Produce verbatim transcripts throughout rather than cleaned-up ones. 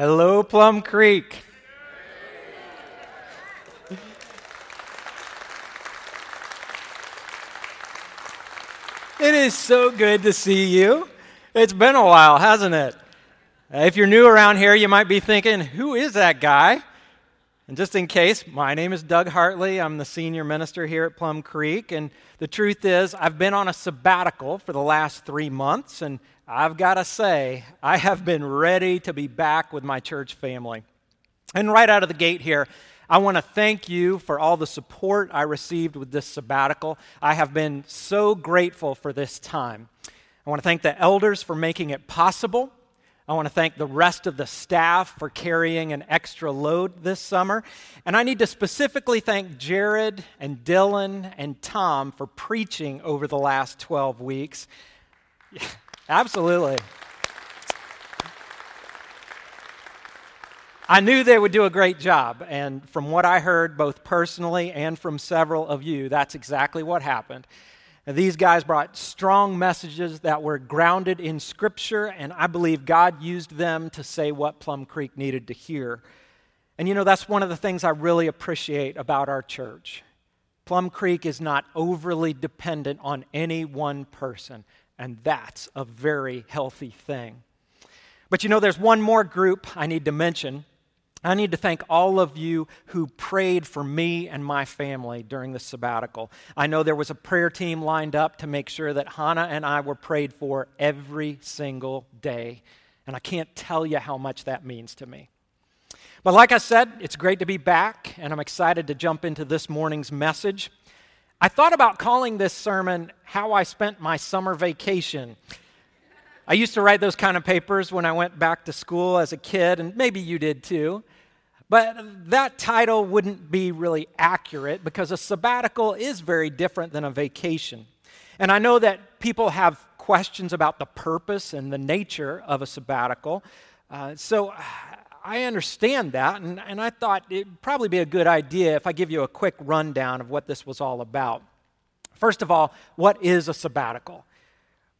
Hello, Plum Creek. It is so good to see you. It's been a while, hasn't it? If you're new around here, you might be thinking, who is that guy? And just in case, my name is Doug Hartley. I'm the senior minister here at Plum Creek. And the truth is, I've been on a sabbatical for the last three months, and I've got to say, I have been ready to be back with my church family. And right out of the gate here, I want to thank you for all the support I received with this sabbatical. I have been so grateful for this time. I want to thank the elders for making it possible. I want to thank the rest of the staff for carrying an extra load this summer. And I need to specifically thank Jared and Dylan and Tom for preaching over the last twelve weeks. Yeah. Absolutely. I knew they would do a great job, and from what I heard, both personally and from several of you, that's exactly what happened. And these guys brought strong messages that were grounded in Scripture, and I believe God used them to say what Plum Creek needed to hear. And you know, that's one of the things I really appreciate about our church. Plum Creek is not overly dependent on any one person. And that's a very healthy thing. But you know, there's one more group I need to mention. I need to thank all of you who prayed for me and my family during the sabbatical. I know there was a prayer team lined up to make sure that Hannah and I were prayed for every single day. And I can't tell you how much that means to me. But like I said, it's great to be back, and I'm excited to jump into this morning's message. I thought about calling this sermon, How I Spent My Summer Vacation. I used to write those kind of papers when I went back to school as a kid, and maybe you did too. But that title wouldn't be really accurate because a sabbatical is very different than a vacation. And I know that people have questions about the purpose and the nature of a sabbatical. Uh, so I understand that, and, and I thought it'd probably be a good idea if I give you a quick rundown of what this was all about. First of all, what is a sabbatical?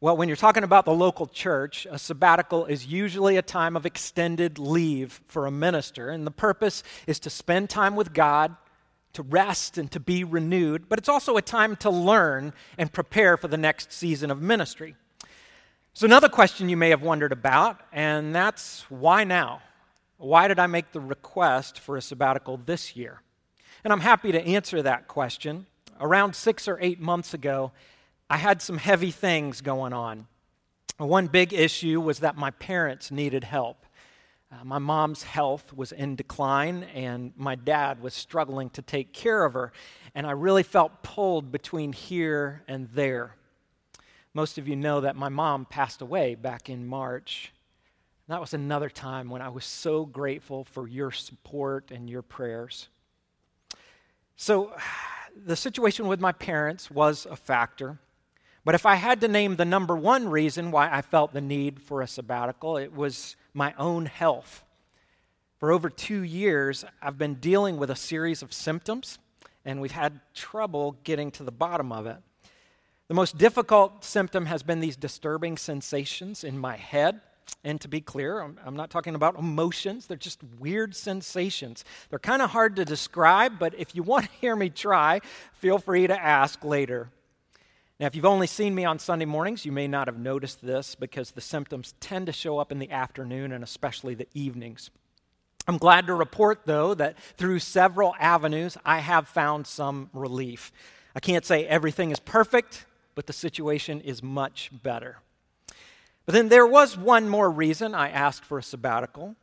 Well, when you're talking about the local church, a sabbatical is usually a time of extended leave for a minister, and the purpose is to spend time with God, to rest, and to be renewed, but it's also a time to learn and prepare for the next season of ministry. So another question you may have wondered about, and that's why now? Why did I make the request for a sabbatical this year? And I'm happy to answer that question. Around six or eight months ago, I had some heavy things going on. One big issue was that my parents needed help. Uh, my mom's health was in decline, and my dad was struggling to take care of her, and I really felt pulled between here and there. Most of you know that my mom passed away back in March. That was another time when I was so grateful for your support and your prayers. So the situation with my parents was a factor, but if I had to name the number one reason why I felt the need for a sabbatical, it was my own health. For over two years, I've been dealing with a series of symptoms, and we've had trouble getting to the bottom of it. The most difficult symptom has been these disturbing sensations in my head. And to be clear, I'm, I'm not talking about emotions. They're just weird sensations. They're kind of hard to describe, but if you want to hear me try, feel free to ask later. Now, if you've only seen me on Sunday mornings, you may not have noticed this because the symptoms tend to show up in the afternoon and especially the evenings. I'm glad to report, though, that through several avenues, I have found some relief. I can't say everything is perfect, but the situation is much better. But then there was one more reason I asked for a sabbatical.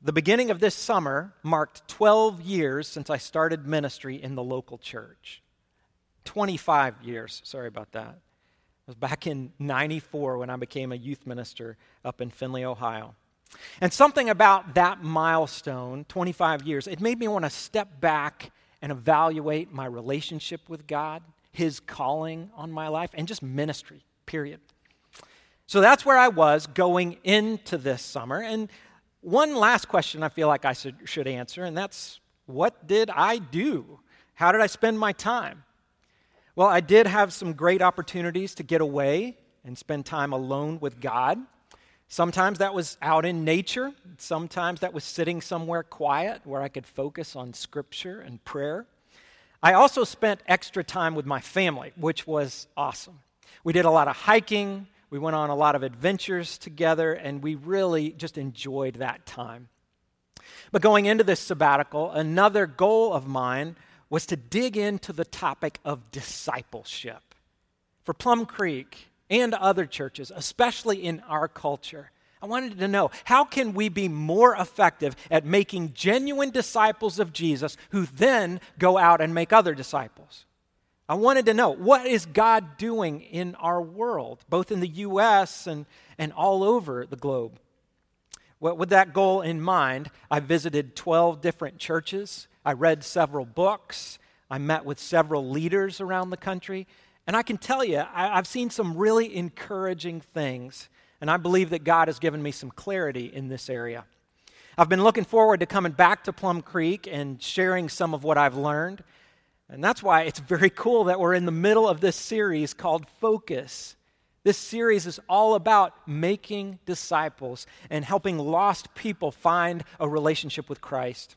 The beginning of this summer marked twelve years since I started ministry in the local church. twenty-five years, sorry about that. It was back in ninety-four when I became a youth minister up in Findlay, Ohio. And something about that milestone, twenty-five years, it made me want to step back and evaluate my relationship with God, His calling on my life, and just ministry, period. So that's where I was going into this summer. And one last question I feel like I should, should answer, and that's, what did I do? How did I spend my time? Well, I did have some great opportunities to get away and spend time alone with God. Sometimes that was out in nature. Sometimes that was sitting somewhere quiet where I could focus on Scripture and prayer. I also spent extra time with my family, which was awesome. We did a lot of hiking. We went on a lot of adventures together, and we really just enjoyed that time. But going into this sabbatical, another goal of mine was to dig into the topic of discipleship. For Plum Creek and other churches, especially in our culture, I wanted to know, how can we be more effective at making genuine disciples of Jesus who then go out and make other disciples? I wanted to know, what is God doing in our world, both in the U S and, and all over the globe? Well, with that goal in mind, I visited twelve different churches, I read several books, I met with several leaders around the country, and I can tell you, I, I've seen some really encouraging things, and I believe that God has given me some clarity in this area. I've been looking forward to coming back to Plum Creek and sharing some of what I've learned, and that's why it's very cool that we're in the middle of this series called Focus. This series is all about making disciples and helping lost people find a relationship with Christ.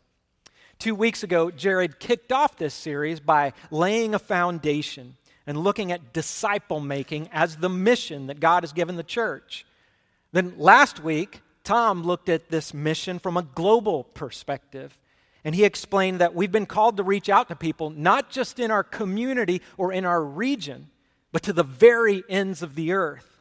Two weeks ago, Jared kicked off this series by laying a foundation and looking at disciple-making as the mission that God has given the church. Then last week, Tom looked at this mission from a global perspective, and he explained that we've been called to reach out to people not just in our community or in our region, but to the very ends of the earth.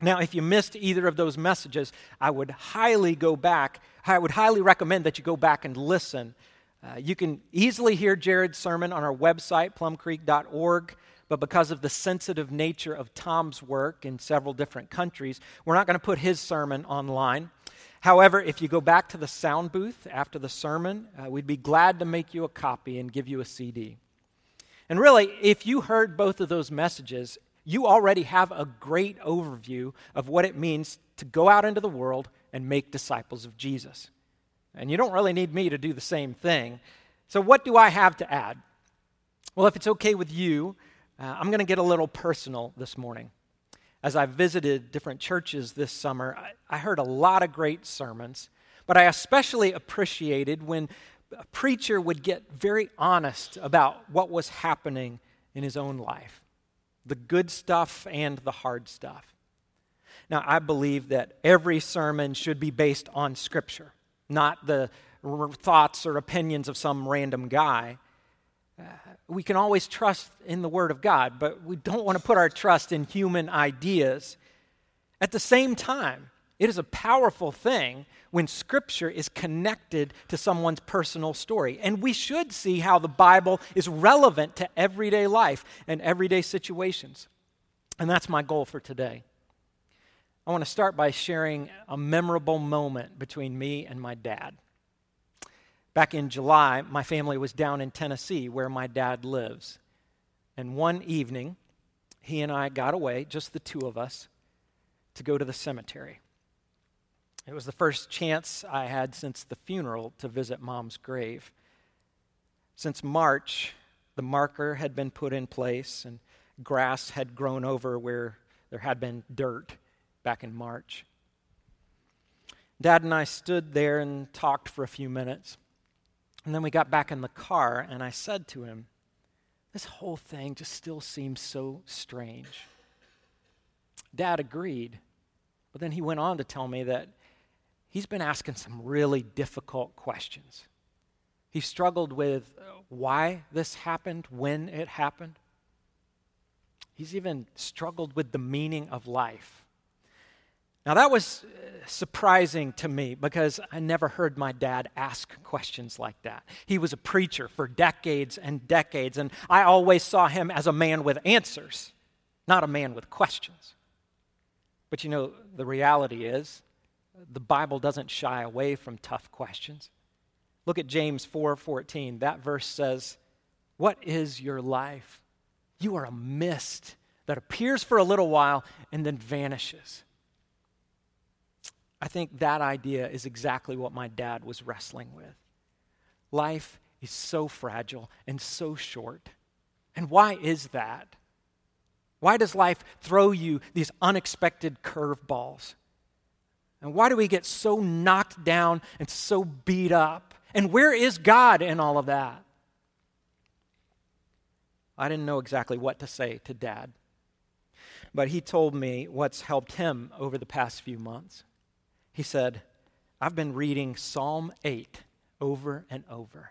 Now, if you missed either of those messages, I would highly go back. I would highly recommend that you go back and listen. Uh, you can easily hear Jared's sermon on our website, Plum Creek dot org. But because of the sensitive nature of Tom's work in several different countries, we're not going to put his sermon online. However, if you go back to the sound booth after the sermon, uh, we'd be glad to make you a copy and give you a C D. And really, if you heard both of those messages, you already have a great overview of what it means to go out into the world and make disciples of Jesus. And you don't really need me to do the same thing. So what do I have to add? Well, if it's okay with you, Uh, I'm going to get a little personal this morning. As I visited different churches this summer, I, I heard a lot of great sermons, but I especially appreciated when a preacher would get very honest about what was happening in his own life, the good stuff and the hard stuff. Now, I believe that every sermon should be based on Scripture, not the r- thoughts or opinions of some random guy. Uh, we can always trust in the Word of God, but we don't want to put our trust in human ideas. At the same time, it is a powerful thing when Scripture is connected to someone's personal story, and we should see how the Bible is relevant to everyday life and everyday situations, and that's my goal for today. I want to start by sharing a memorable moment between me and my dad. Back in July, my family was down in Tennessee where my dad lives. And one evening, he and I got away, just the two of us, to go to the cemetery. It was the first chance I had since the funeral to visit Mom's grave. Since March, the marker had been put in place and grass had grown over where there had been dirt back in March. Dad and I stood there and talked for a few minutes. And then we got back in the car, and I said to him, "This whole thing just still seems so strange." Dad agreed, but then he went on to tell me that he's been asking some really difficult questions. He struggled with why this happened, when it happened. He's even struggled with the meaning of life. Now, that was surprising to me because I never heard my dad ask questions like that. He was a preacher for decades and decades, and I always saw him as a man with answers, not a man with questions. But you know, the reality is, the Bible doesn't shy away from tough questions. Look at James four fourteen. That verse says, "What is your life? You are a mist that appears for a little while and then vanishes." I think that idea is exactly what my dad was wrestling with. Life is so fragile and so short. And why is that? Why does life throw you these unexpected curveballs? And why do we get so knocked down and so beat up? And where is God in all of that? I didn't know exactly what to say to Dad, but he told me what's helped him over the past few months. He said, I've been reading Psalm eight over and over,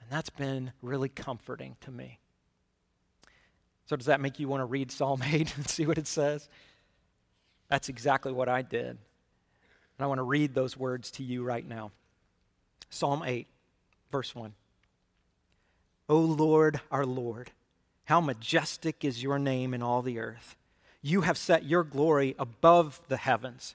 and that's been really comforting to me. So does that make you want to read Psalm eight and see what it says? That's exactly what I did. And I want to read those words to you right now. Psalm eight, verse one. O Lord, our Lord, how majestic is your name in all the earth. You have set your glory above the heavens.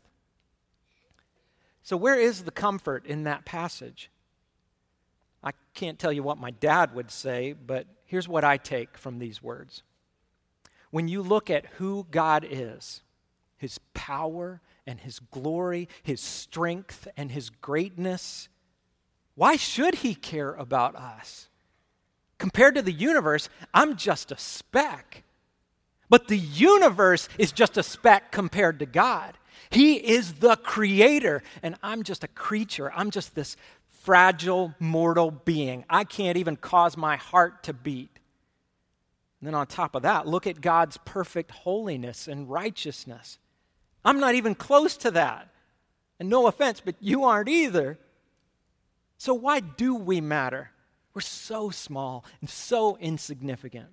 So where is the comfort in that passage? I can't tell you what my dad would say, but here's what I take from these words. When you look at who God is, his power and his glory, his strength and his greatness, why should he care about us? Compared to the universe, I'm just a speck. But the universe is just a speck compared to God. He is the creator, and I'm just a creature. I'm just this fragile, mortal being. I can't even cause my heart to beat. And then on top of that, look at God's perfect holiness and righteousness. I'm not even close to that. And no offense, but you aren't either. So why do we matter? We're so small and so insignificant.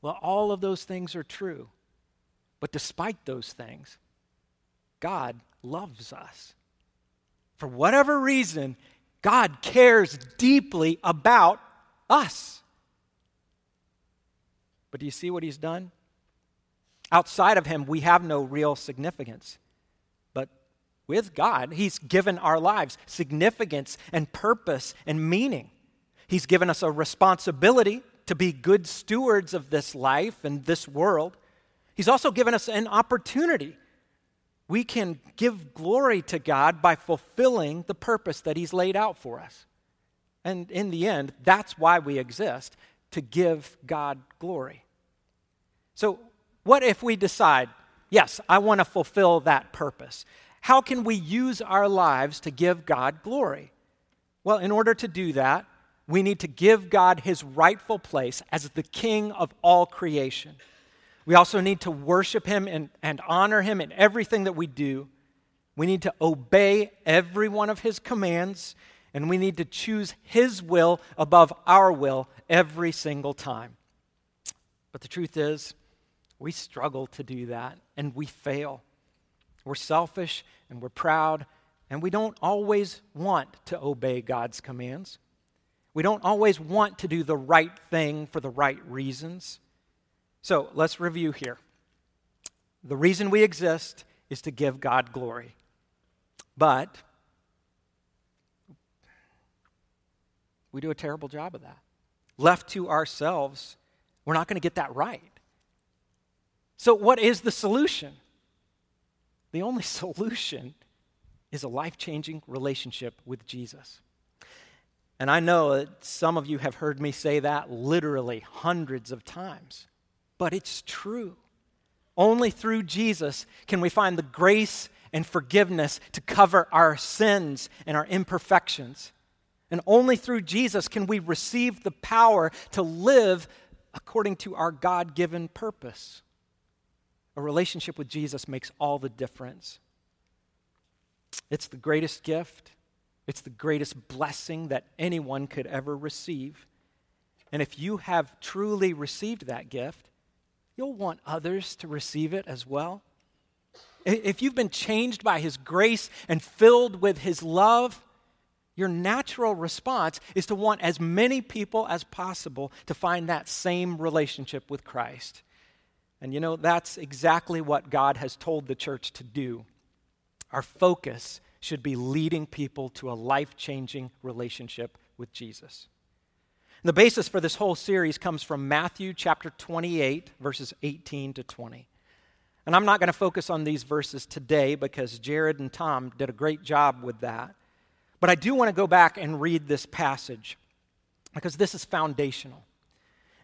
Well, all of those things are true. But despite those things, God loves us. For whatever reason, God cares deeply about us. But do you see what he's done? Outside of him, we have no real significance. But with God, he's given our lives significance and purpose and meaning. He's given us a responsibility to be good stewards of this life and this world. He's also given us an opportunity. We can give glory to God by fulfilling the purpose that he's laid out for us. And in the end, that's why we exist, to give God glory. So what if we decide, yes, I want to fulfill that purpose? How can we use our lives to give God glory? Well, in order to do that, we need to give God his rightful place as the king of all creation. We also need to worship him and, and honor him in everything that we do. We need to obey every one of his commands, and we need to choose his will above our will every single time. But the truth is, we struggle to do that, and we fail. We're selfish, and we're proud, and we don't always want to obey God's commands. We don't always want to do the right thing for the right reasons. So let's review here. The reason we exist is to give God glory. But we do a terrible job of that. Left to ourselves, we're not going to get that right. So what is the solution? The only solution is a life-changing relationship with Jesus. And I know that some of you have heard me say that literally hundreds of times. But it's true. Only through Jesus can we find the grace and forgiveness to cover our sins and our imperfections. And only through Jesus can we receive the power to live according to our God-given purpose. A relationship with Jesus makes all the difference. It's the greatest gift. It's the greatest blessing that anyone could ever receive. And if you have truly received that gift, you'll want others to receive it as well. If you've been changed by his grace and filled with his love, your natural response is to want as many people as possible to find that same relationship with Christ. And you know, that's exactly what God has told the church to do. Our focus should be leading people to a life-changing relationship with Jesus. And the basis for this whole series comes from Matthew chapter twenty-eight, verses eighteen to twenty. And I'm not going to focus on these verses today because Jared and Tom did a great job with that. But I do want to go back and read this passage because this is foundational.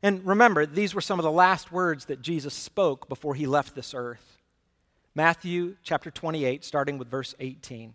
And remember, these were some of the last words that Jesus spoke before he left this earth. Matthew chapter twenty-eight, starting with verse eighteen.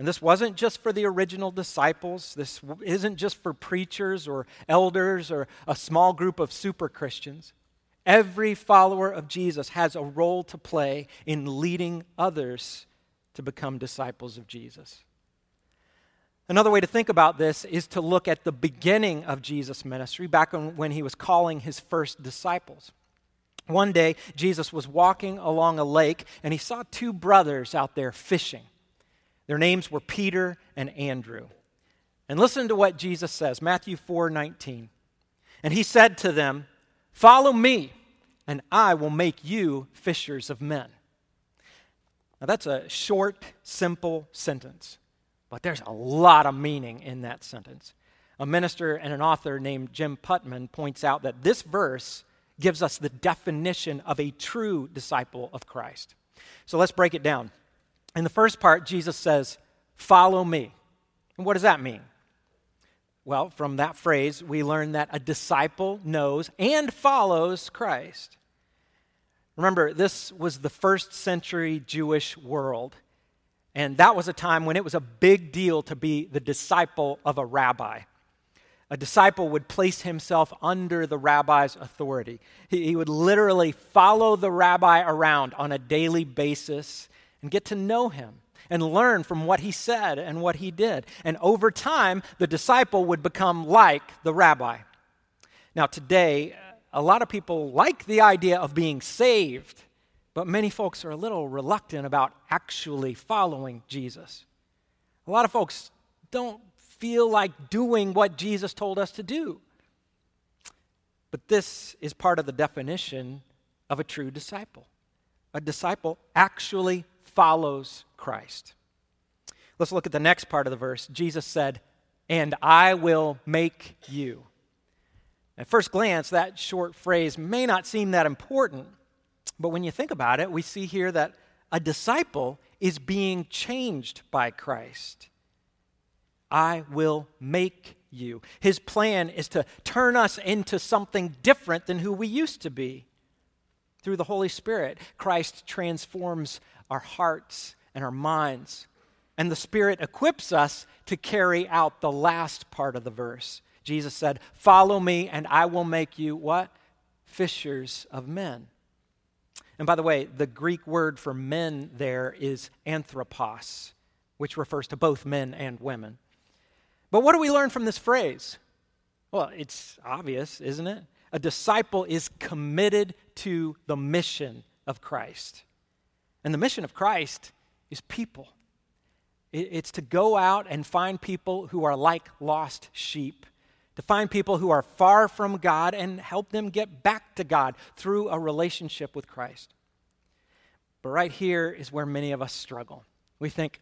And this wasn't just for the original disciples. This isn't just for preachers or elders or a small group of super Christians. Every follower of Jesus has a role to play in leading others to become disciples of Jesus. Another way to think about this is to look at the beginning of Jesus' ministry, back when he was calling his first disciples. One day, Jesus was walking along a lake, and he saw two brothers out there fishing. Their names were Peter and Andrew. And listen to what Jesus says, Matthew four nineteen. And he said to them, "Follow me, and I will make you fishers of men." Now that's a short, simple sentence, but there's a lot of meaning in that sentence. A minister and an author named Jim Putman points out that this verse gives us the definition of a true disciple of Christ. So let's break it down. In the first part, Jesus says, "Follow me." And what does that mean? Well, from that phrase, we learn that a disciple knows and follows Christ. Remember, this was the first century Jewish world, and that was a time when it was a big deal to be the disciple of a rabbi. A disciple would place himself under the rabbi's authority. He, he would literally follow the rabbi around on a daily basis and get to know him and learn from what he said and what he did. And over time, the disciple would become like the rabbi. Now today, a lot of people like the idea of being saved, but many folks are a little reluctant about actually following Jesus. A lot of folks don't feel like doing what Jesus told us to do. But this is part of the definition of a true disciple. A disciple actually follows Christ. Let's look at the next part of the verse. Jesus said, "And I will make you." At first glance, that short phrase may not seem that important, but when you think about it, we see here that a disciple is being changed by Christ. I will make you. His plan is to turn us into something different than who we used to be. Through the Holy Spirit, Christ transforms our hearts and our minds, and the Spirit equips us to carry out the last part of the verse. Jesus said, "Follow me, and I will make you," what? "Fishers of men." And by the way, the Greek word for men there is anthropos, which refers to both men and women. But what do we learn from this phrase? Well, it's obvious, isn't it? A disciple is committed to the mission of Christ. And the mission of Christ is people. It's to go out and find people who are like lost sheep, to find people who are far from God and help them get back to God through a relationship with Christ. But right here is where many of us struggle. We think,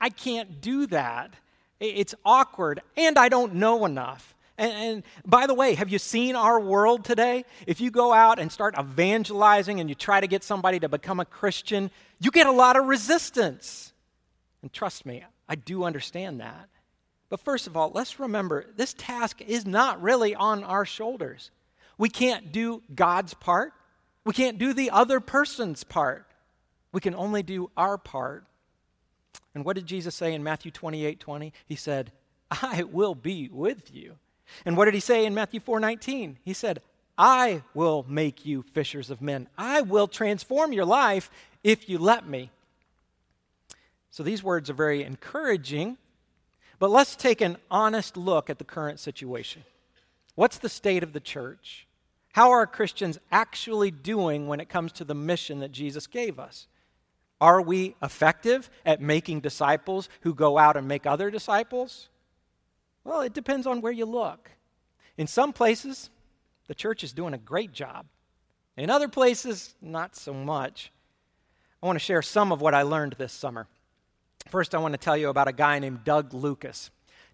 I can't do that. It's awkward, and I don't know enough. And, and by the way, have you seen our world today? If you go out and start evangelizing and you try to get somebody to become a Christian, you get a lot of resistance. And trust me, I do understand that. But first of all, let's remember, this task is not really on our shoulders. We can't do God's part, We can't do the other person's part. We can only do our part. And what did Jesus say in Matthew twenty-eight twenty? He said, I will be with you. And what did he say in Matthew four nineteen? He said, I will make you fishers of men. I will transform your life if you let me. So these words are very encouraging, but let's take an honest look at the current situation. What's the state of the church? How are Christians actually doing when it comes to the mission that Jesus gave us? Are we effective at making disciples who go out and make other disciples? Well, it depends on where you look. In some places, the church is doing a great job. In other places, not so much. I want to share some of what I learned this summer. First, I want to tell you about a guy named Doug Lucas.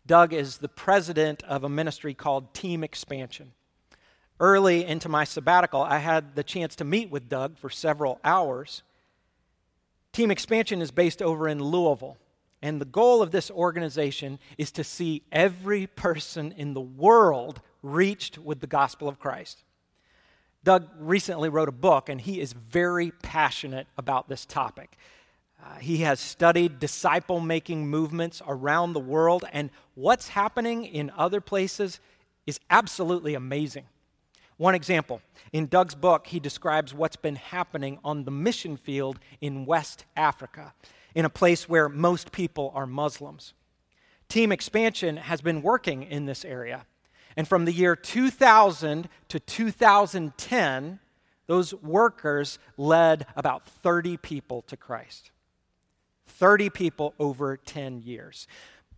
Doug is the president of a ministry called Team Expansion. Early into my sabbatical, I had the chance to meet with Doug for several hours. Team Expansion is based over in Louisville, and the goal of this organization is to see every person in the world reached with the gospel of Christ. Doug recently wrote a book, and he is very passionate about this topic. Uh, he has studied disciple-making movements around the world, and what's happening in other places is absolutely amazing. One example, in Doug's book, he describes what's been happening on the mission field in West Africa, in a place where most people are Muslims. Team Expansion has been working in this area, and from the year two thousand to two thousand ten, those workers led about thirty people to Christ. thirty people over ten years.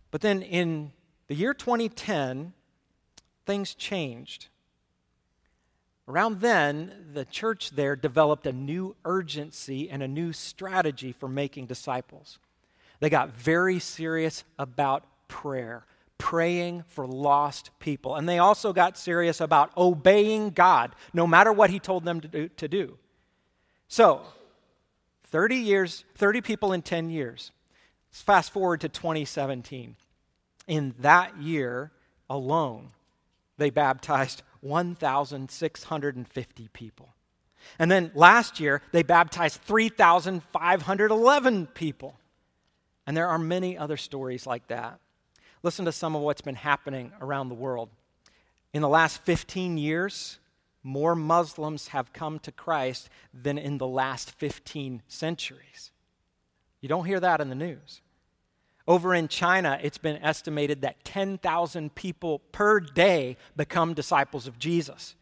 But then in the year twenty ten, things changed. Around then, the church there developed a new urgency and a new strategy for making disciples. They got very serious about prayer, praying for lost people. And they also got serious about obeying God, no matter what he told them to do. To do. So, thirty years, thirty people in ten years. Let's fast forward to twenty seventeen. In that year alone, they baptized one thousand six hundred fifty people. And then last year, they baptized three thousand five hundred eleven people. And there are many other stories like that. Listen to some of what's been happening around the world. In the last fifteen years, more Muslims have come to Christ than in the last fifteen centuries. You don't hear that in the news. Over in China, it's been estimated that ten thousand people per day become disciples of Jesus.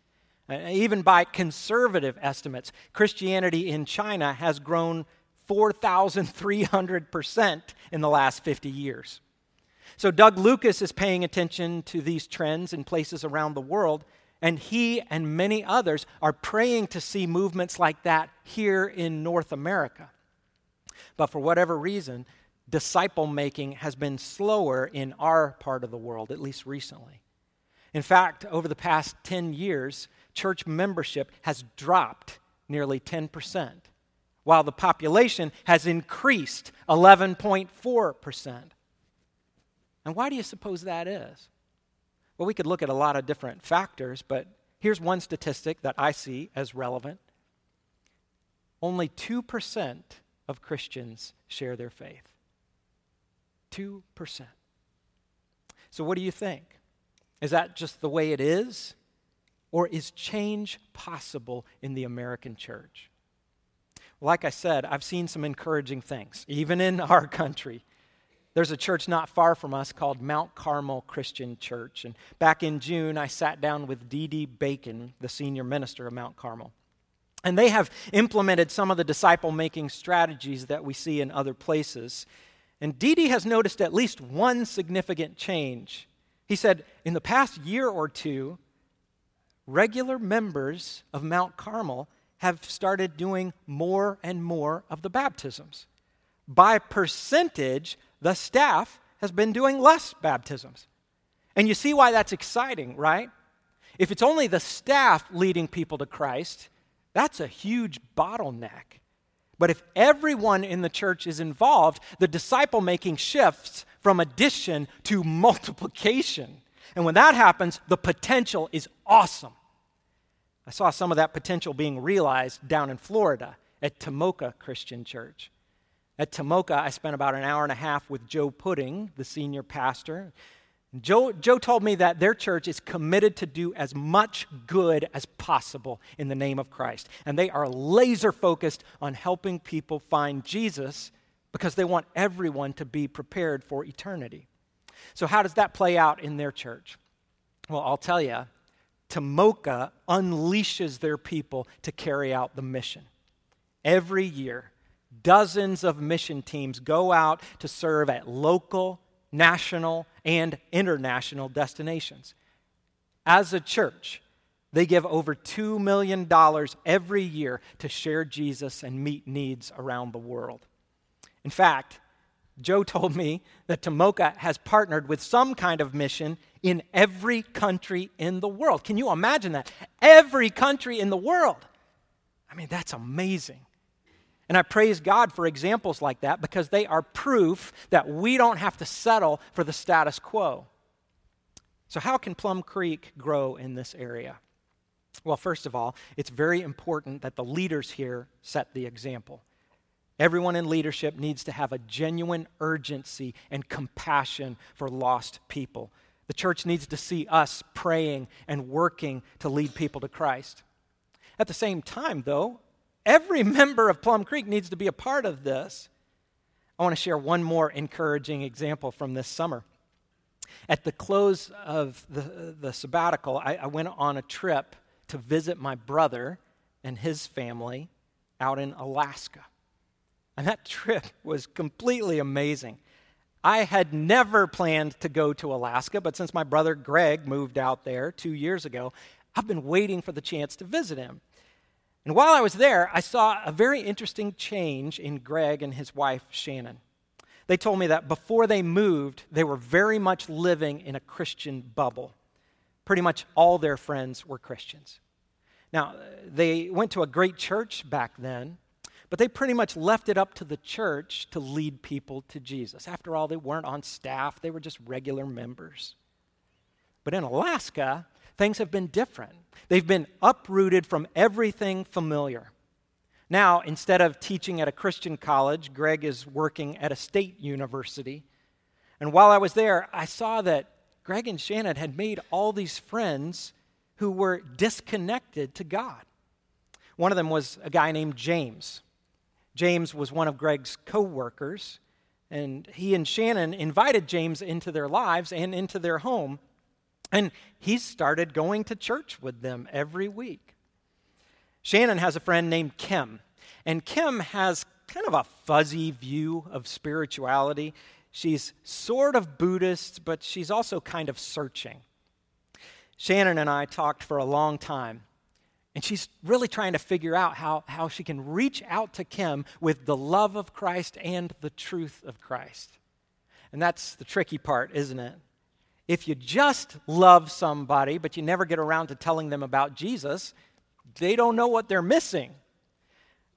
And even by conservative estimates, Christianity in China has grown four thousand three hundred percent in the last fifty years. So Doug Lucas is paying attention to these trends in places around the world, and he and many others are praying to see movements like that here in North America. But for whatever reason, disciple-making has been slower in our part of the world, at least recently. In fact, over the past ten years, church membership has dropped nearly ten percent, while the population has increased eleven point four percent. And why do you suppose that is? Well, we could look at a lot of different factors, but here's one statistic that I see as relevant. Only two percent of Christians share their faith. two percent. So what do you think? Is that just the way it is? Or is change possible in the American church? Like I said, I've seen some encouraging things, even in our country. There's a church not far from us called Mount Carmel Christian Church. And back in June, I sat down with Dee Dee Bacon, the senior minister of Mount Carmel. And they have implemented some of the disciple-making strategies that we see in other places. And Dee Dee has noticed at least one significant change. He said, in the past year or two, regular members of Mount Carmel have started doing more and more of the baptisms. By percentage, the staff has been doing less baptisms. And you see why that's exciting, right? If it's only the staff leading people to Christ, that's a huge bottleneck. But if everyone in the church is involved, the disciple-making shifts from addition to multiplication. And when that happens, the potential is awesome. I saw some of that potential being realized down in Florida at Tomoka Christian Church. At Tomoka, I spent about an hour and a half with Joe Pudding, the senior pastor. Joe, Joe told me that their church is committed to do as much good as possible in the name of Christ. And they are laser focused on helping people find Jesus because they want everyone to be prepared for eternity. So how does that play out in their church? Well, I'll tell you, Tomoka unleashes their people to carry out the mission. Every year, dozens of mission teams go out to serve at local, national, and international destinations. As a church, they give over two million dollars every year to share Jesus and meet needs around the world. In fact, Joe told me that Tomoka has partnered with some kind of mission in every country in the world. Can you imagine that? Every country in the world. I mean, that's amazing. And I praise God for examples like that because they are proof that we don't have to settle for the status quo. So how can Plum Creek grow in this area? Well, first of all, it's very important that the leaders here set the example. Everyone in leadership needs to have a genuine urgency and compassion for lost people. The church needs to see us praying and working to lead people to Christ. At the same time, though, every member of Plum Creek needs to be a part of this. I want to share one more encouraging example from this summer. At the close of the, the sabbatical, I, I went on a trip to visit my brother and his family out in Alaska. And that trip was completely amazing. I had never planned to go to Alaska, but since my brother Greg moved out there two years ago, I've been waiting for the chance to visit him. And while I was there, I saw a very interesting change in Greg and his wife, Shannon. They told me that before they moved, they were very much living in a Christian bubble. Pretty much all their friends were Christians. Now, they went to a great church back then, but they pretty much left it up to the church to lead people to Jesus. After all, they weren't on staff. They were just regular members. But in Alaska, things have been different. They've been uprooted from everything familiar. Now, instead of teaching at a Christian college, Greg is working at a state university. And while I was there, I saw that Greg and Shannon had made all these friends who were disconnected to God. One of them was a guy named James. James was one of Greg's co-workers, and he and Shannon invited James into their lives and into their home. And he started going to church with them every week. Shannon has a friend named Kim, and Kim has kind of a fuzzy view of spirituality. She's sort of Buddhist, but she's also kind of searching. Shannon and I talked for a long time, and she's really trying to figure out how, how she can reach out to Kim with the love of Christ and the truth of Christ. And that's the tricky part, isn't it? If you just love somebody, but you never get around to telling them about Jesus, they don't know what they're missing.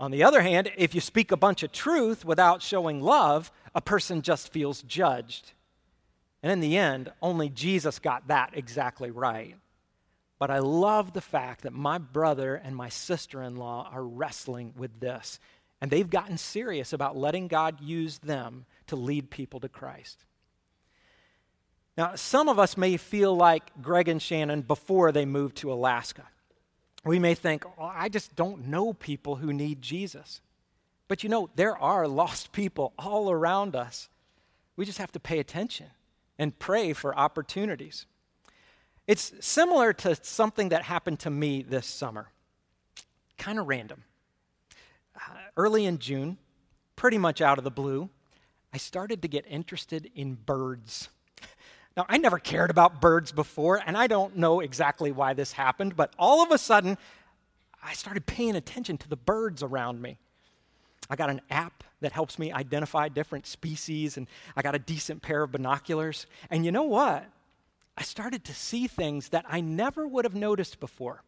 On the other hand, if you speak a bunch of truth without showing love, a person just feels judged. And in the end, only Jesus got that exactly right. But I love the fact that my brother and my sister-in-law are wrestling with this, and they've gotten serious about letting God use them to lead people to Christ. Now, some of us may feel like Greg and Shannon before they moved to Alaska. We may think, oh, I just don't know people who need Jesus. But you know, there are lost people all around us. We just have to pay attention and pray for opportunities. It's similar to something that happened to me this summer. Kind of random. Uh, early in June, pretty much out of the blue, I started to get interested in birds. Now, I never cared about birds before, and I don't know exactly why this happened, but all of a sudden, I started paying attention to the birds around me. I got an app that helps me identify different species, and I got a decent pair of binoculars. And you know what? I started to see things that I never would have noticed before.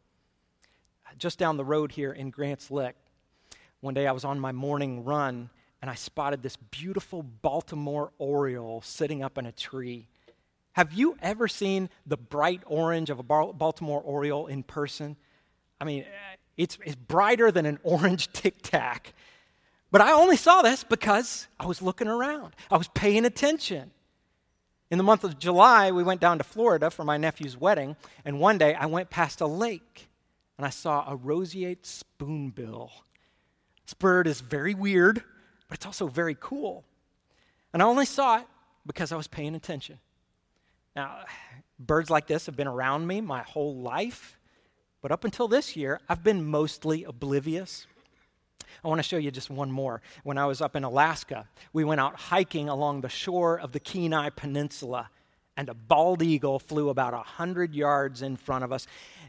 Just down the road here in Grant's Lick, one day I was on my morning run, and I spotted this beautiful Baltimore oriole sitting up in a tree. Have you ever seen the bright orange of a Baltimore oriole in person? I mean, it's, it's brighter than an orange Tic Tac. But I only saw this because I was looking around. I was paying attention. In the month of July, we went down to Florida for my nephew's wedding, and one day I went past a lake, and I saw a roseate spoonbill. This bird is very weird, but it's also very cool. And I only saw it because I was paying attention. Now, birds like this have been around me my whole life, but up until this year, I've been mostly oblivious. I want to show you just one more. When I was up in Alaska, we went out hiking along the shore of the Kenai Peninsula, and a bald eagle flew about one hundred yards in front of us,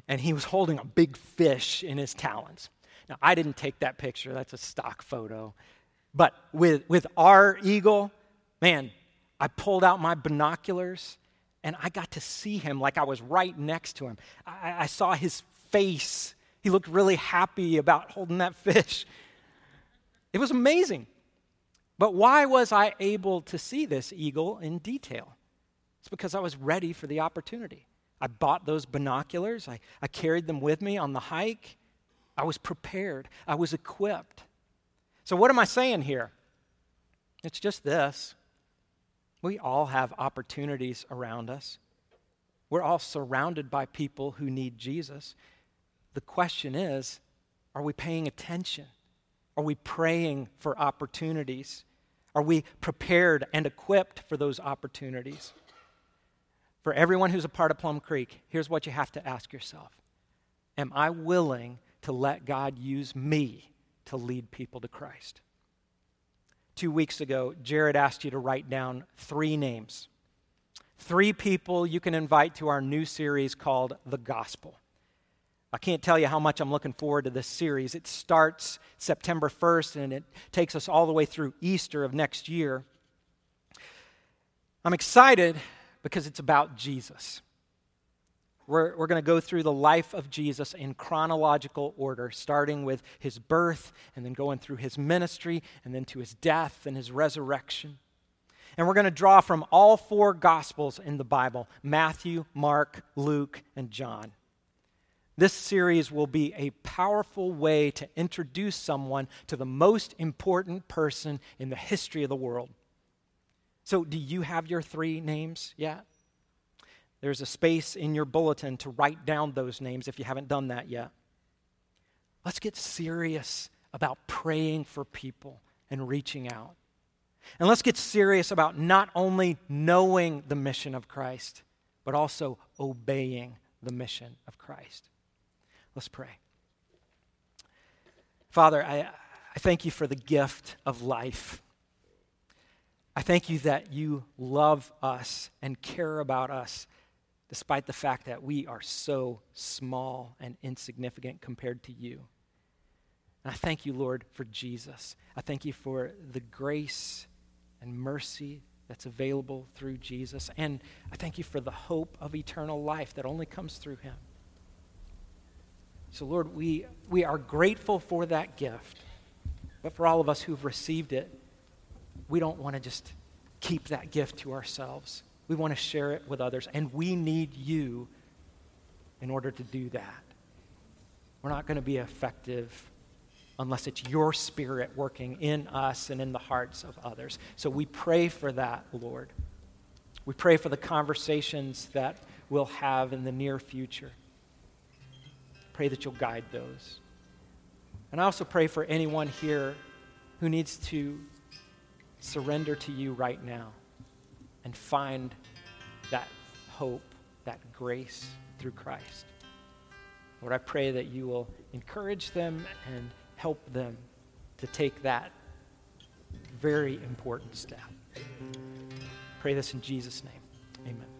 and he was holding a big fish in his talons. Now, I didn't take that picture. That's a stock photo. But with, with our eagle, man, I pulled out my binoculars, and I got to see him like I was right next to him. I, I saw his face. He looked really happy about holding that fish. It was amazing. But why was I able to see this eagle in detail? It's because I was ready for the opportunity. I bought those binoculars. I, I carried them with me on the hike. I was prepared. I was equipped. So what am I saying here? It's just this. We all have opportunities around us. We're all surrounded by people who need Jesus. The question is, are we paying attention? Are we praying for opportunities? Are we prepared and equipped for those opportunities? For everyone who's a part of Plum Creek, here's what you have to ask yourself. Am I willing to let God use me to lead people to Christ? Two weeks ago, Jared asked you to write down three names. Three people you can invite to our new series called The Gospel. I can't tell you how much I'm looking forward to this series. It starts September first, and it takes us all the way through Easter of next year. I'm excited because it's about Jesus. We're, we're going to go through the life of Jesus in chronological order, starting with his birth, and then going through his ministry, and then to his death and his resurrection. And we're going to draw from all four Gospels in the Bible, Matthew, Mark, Luke, and John. This series will be a powerful way to introduce someone to the most important person in the history of the world. So, do you have your three names yet? There's a space in your bulletin to write down those names if you haven't done that yet. Let's get serious about praying for people and reaching out. And let's get serious about not only knowing the mission of Christ, but also obeying the mission of Christ. Let's pray. Father, I, I thank you for the gift of life. I thank you that you love us and care about us, despite the fact that we are so small and insignificant compared to you. And I thank you, Lord, for Jesus. I thank you for the grace and mercy that's available through Jesus. And I thank you for the hope of eternal life that only comes through him. So, Lord, we, we are grateful for that gift. But for all of us who've received it, we don't want to just keep that gift to ourselves. We want to share it with others, and we need you in order to do that. We're not going to be effective unless it's your Spirit working in us and in the hearts of others. So we pray for that, Lord. We pray for the conversations that we'll have in the near future. Pray that you'll guide those. And I also pray for anyone here who needs to surrender to you right now and find that hope, that grace through Christ. Lord, I pray that you will encourage them and help them to take that very important step. Pray this in Jesus' name. Amen.